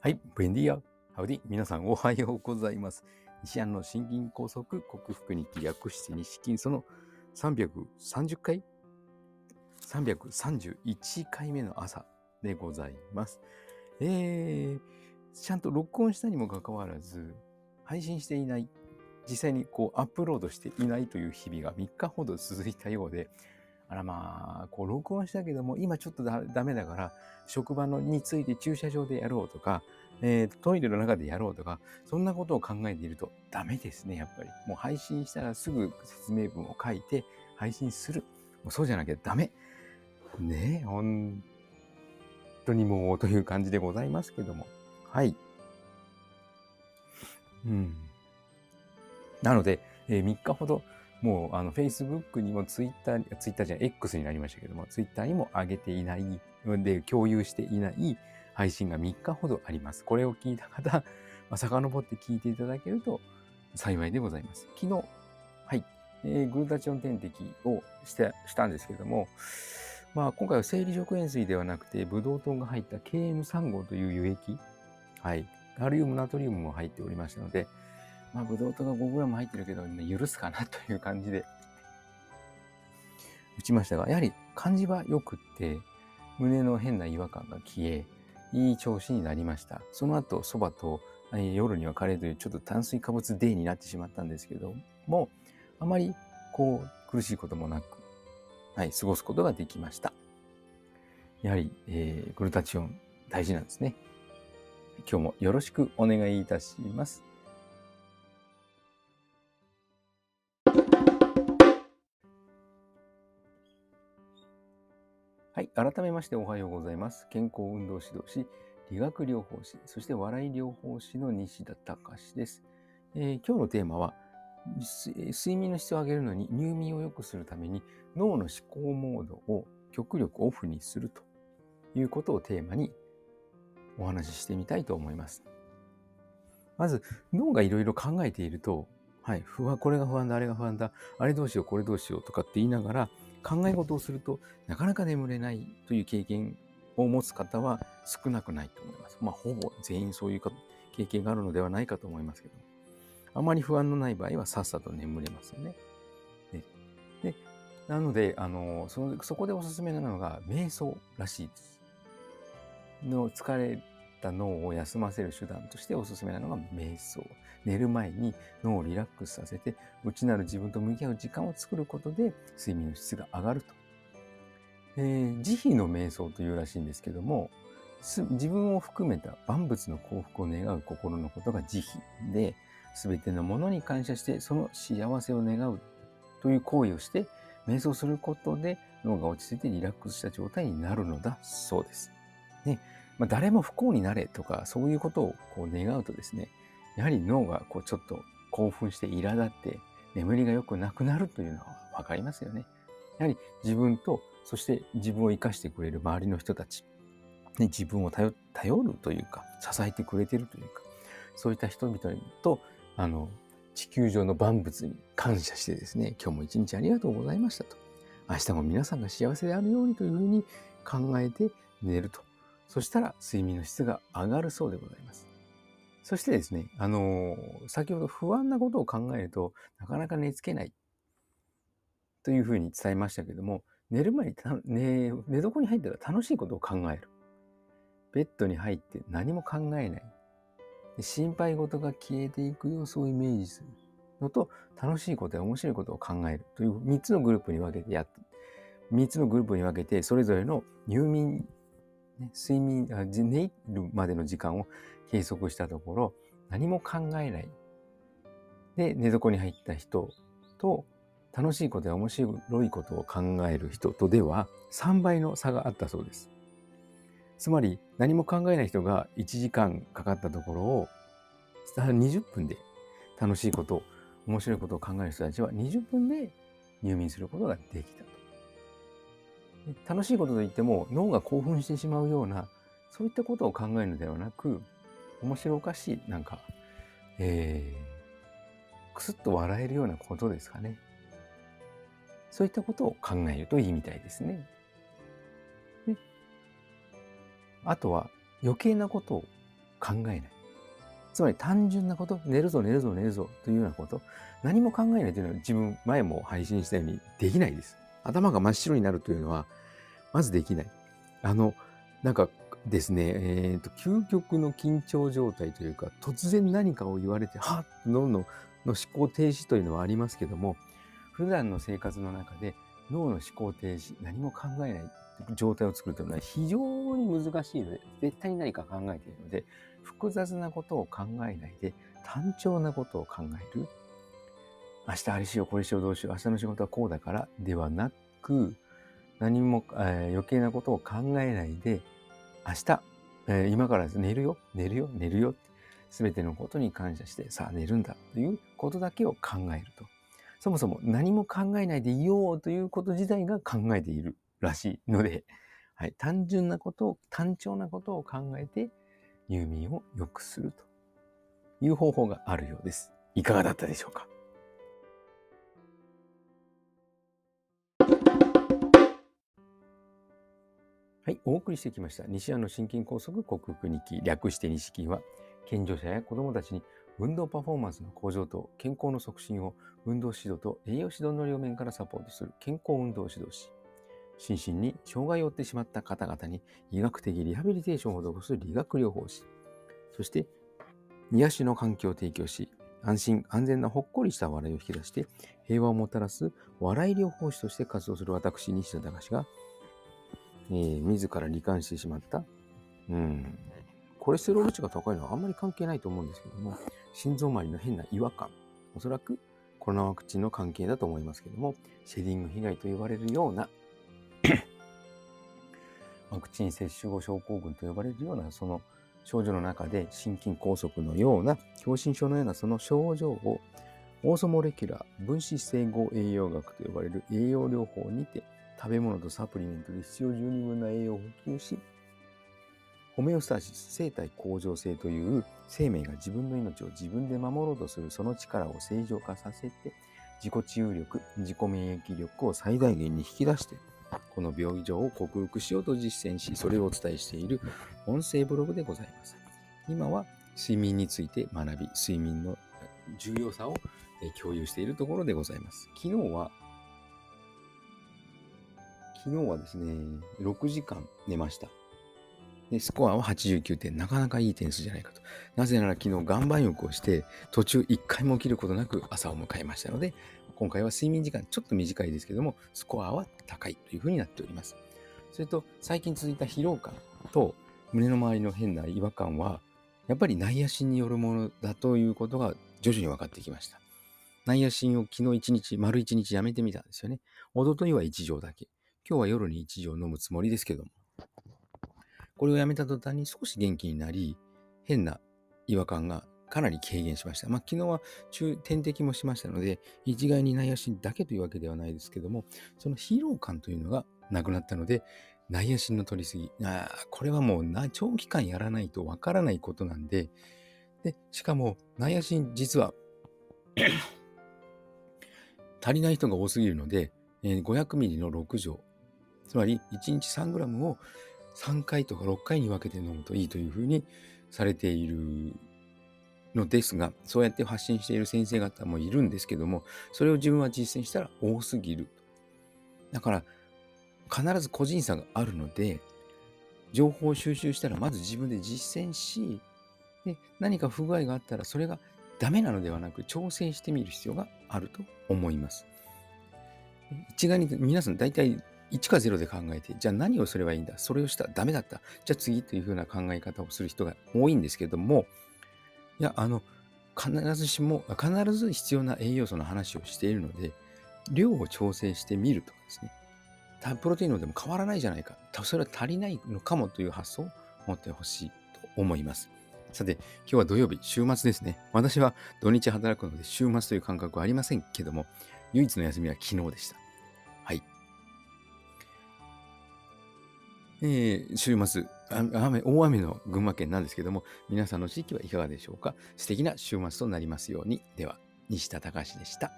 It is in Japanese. はい、ブエンディア、ハウディ、皆さんおはようございます。西安の心筋梗塞克服日記略して西筋その331回目の朝でございます。ちゃんと録音したにもかかわらず、配信していない、実際にこうアップロードしていないという日々が3日ほど続いたようで、あらまあ、こう録音したけども、今ちょっとダメだから、職場について駐車場でやろうとか、トイレの中でやろうとか、そんなことを考えているとダメですね、やっぱり。もう配信したらすぐ説明文を書いて配信する。もうそうじゃなきゃダメ。ねえ、本当にもうという感じでございますけども。はい。なので、3日ほど、もうFacebook にも X になりましたけども、Twitter にも上げていない、で、共有していない配信が3日ほどあります。これを聞いた方、遡って聞いていただけると幸いでございます。昨日、はい、グルタチオン点滴をしたんですけども、今回は生理食塩水ではなくて、ブドウ糖が入った KM3 号という輸液、はい、カリウム、ナトリウムも入っておりましたので、ブドウ糖が 5g 入ってるけど、許すかなという感じで打ちましたが、やはり感じは良くって、胸の変な違和感が消え、いい調子になりました。その後、蕎麦と、夜にはカレーというちょっと炭水化物デーになってしまったんですけども、あまりこう苦しいこともなく、はい、過ごすことができました。やはり、グルタチオン大事なんですね。今日もよろしくお願いいたします。はい、改めましておはようございます。健康運動指導士、理学療法士、そして笑い療法士の西田隆です。今日のテーマは、睡眠の質を上げるのに入眠を良くするために脳の思考モードを極力オフにするということをテーマにお話ししてみたいと思います。まず、脳がいろいろ考えていると、はい、これが不安だ、あれが不安だ、あれどうしよう、これどうしようとかって言いながら、考え事をするとなかなか眠れないという経験を持つ方は少なくないと思います。ほぼ全員そういう経験があるのではないかと思いますけど、あまり不安のない場合はさっさと眠れますよね。でなのでそこでおすすめなのが瞑想らしいです。疲れた脳を休ませる手段としておすすめなのが瞑想。寝る前に脳をリラックスさせて、内なる自分と向き合う時間を作ることで睡眠の質が上がると。慈悲の瞑想というらしいんですけども、自分を含めた万物の幸福を願う心のことが慈悲で、全てのものに感謝してその幸せを願うという行為をして、瞑想することで脳が落ち着いてリラックスした状態になるのだそうです。ね、誰も不幸になれとかそういうことを願うとですね、やはり脳がちょっと興奮して苛立って眠りがよくなくなるというのはわかりますよね。やはり自分と、そして自分を生かしてくれる周りの人たち、ね、自分を頼るというか、支えてくれてるというか、そういった人々と地球上の万物に感謝してですね、今日も一日ありがとうございましたと。明日も皆さんが幸せであるようにというふうに考えて寝ると。そしたら睡眠の質が上がるそうでございます。そしてですね、先ほど不安なことを考えるとなかなか寝つけないというふうに伝えましたけども、寝る前に寝床に入ったら楽しいことを考える。ベッドに入って何も考えない。心配事が消えていく様子をイメージするのと、楽しいことや面白いことを考えるという3つのグループに分けて、それぞれの寝るまでの時間を計測したところ、何も考えないで寝床に入った人と、楽しいことや面白いことを考える人とでは3倍の差があったそうです。つまり何も考えない人が1時間かかったところを20分で、楽しいこと面白いことを考える人たちは20分で入眠することができたと。楽しいことといっても脳が興奮してしまうような、そういったことを考えるのではなく、面白おかしい、くすっと笑えるようなことですかね。そういったことを考えるといいみたいですね。あとは余計なことを考えない。つまり単純なこと、寝るぞというようなこと、何も考えないというのは、自分前も配信したようにできないです。頭が真っ白になるというのはまずできない。なんかですね、究極の緊張状態というか、突然何かを言われてはっ脳の思考停止というのはありますけども、普段の生活の中で脳の思考停止、何も考えない状態を作るというのは非常に難しいので、絶対に何か考えているので、複雑なことを考えないで単調なことを考える。明日あれしようこれしようどうしよう、明日の仕事はこうだからではなく、何も、余計なことを考えないで、明日、今から寝るよ、全てのことに感謝して、さあ寝るんだということだけを考えると。そもそも何も考えないでいようということ自体が考えているらしいので、はい、単純なことを、単調なことを考えて入眠を良くするという方法があるようです。いかがだったでしょうか？はい、お送りしてきました西安の心筋梗塞克服日記、略して西筋は、健常者や子どもたちに運動パフォーマンスの向上と健康の促進を運動指導と栄養指導の両面からサポートする健康運動指導士、心身に障害を負ってしまった方々に医学的リハビリテーションを施す理学療法士、そして癒しの環境を提供し、安心安全なほっこりした笑いを引き出して平和をもたらす笑い療法士として活動する私西田隆が、自ら罹患してしまった、コレステロール値が高いのはあんまり関係ないと思うんですけども、心臓周りの変な違和感、おそらくコロナワクチンの関係だと思いますけども、シェディング被害と言われるようなワクチン接種後症候群と呼ばれるようなその症状の中で、心筋梗塞のような、狭心症のようなその症状をオーソモレキュラー分子整合栄養学と呼ばれる栄養療法にて、食べ物とサプリメントで必要十二分な栄養を補給し、ホメオスタシス、生体向上性という生命が自分の命を自分で守ろうとするその力を正常化させて、自己治癒力、自己免疫力を最大限に引き出して、この病状を克服しようと実践し、それをお伝えしている音声ブログでございます。今は睡眠について学び、睡眠の重要さを共有しているところでございます。昨日はですね、6時間寝ました。で、スコアは89点。なかなかいい点数じゃないかと。なぜなら昨日岩盤浴をして、途中1回も起きることなく朝を迎えましたので、今回は睡眠時間ちょっと短いですけども、スコアは高いというふうになっております。それと、最近続いた疲労感と胸の周りの変な違和感は、やっぱり内野心によるものだということが徐々に分かってきました。内野心を昨日丸1日やめてみたんですよね。おとといは1錠だけ。今日は夜に1錠飲むつもりですけども、これをやめた途端に少し元気になり、変な違和感がかなり軽減しました。昨日は点滴もしましたので、一概に内野心だけというわけではないですけども、その疲労感というのがなくなったので、内野心の取りすぎ、これはもう長期間やらないとわからないことなんで、しかも内野心実は足りない人が多すぎるので、500ミリの6錠、つまり1日3グラムを3回とか6回に分けて飲むといいというふうにされているのですが、そうやって発信している先生方もいるんですけども、それを自分は実践したら多すぎる。だから必ず個人差があるので、情報を収集したらまず自分で実践し、で、何か不具合があったらそれがダメなのではなく調整してみる必要があると思います。一概に皆さん大体1か0で考えて、じゃあ何をすればいいんだ、それをしたらダメだった、じゃあ次というふうな考え方をする人が多いんですけども、いや、必ず必要な栄養素の話をしているので、量を調整してみるとかですね、プロテインのでも変わらないじゃないか、それは足りないのかもという発想を持ってほしいと思います。さて、今日は土曜日、週末ですね。私は土日働くので週末という感覚はありませんけども、唯一の休みは昨日でした。はい。週末、大雨の群馬県なんですけども、皆さんの地域はいかがでしょうか。素敵な週末となりますように。では、西田隆でした。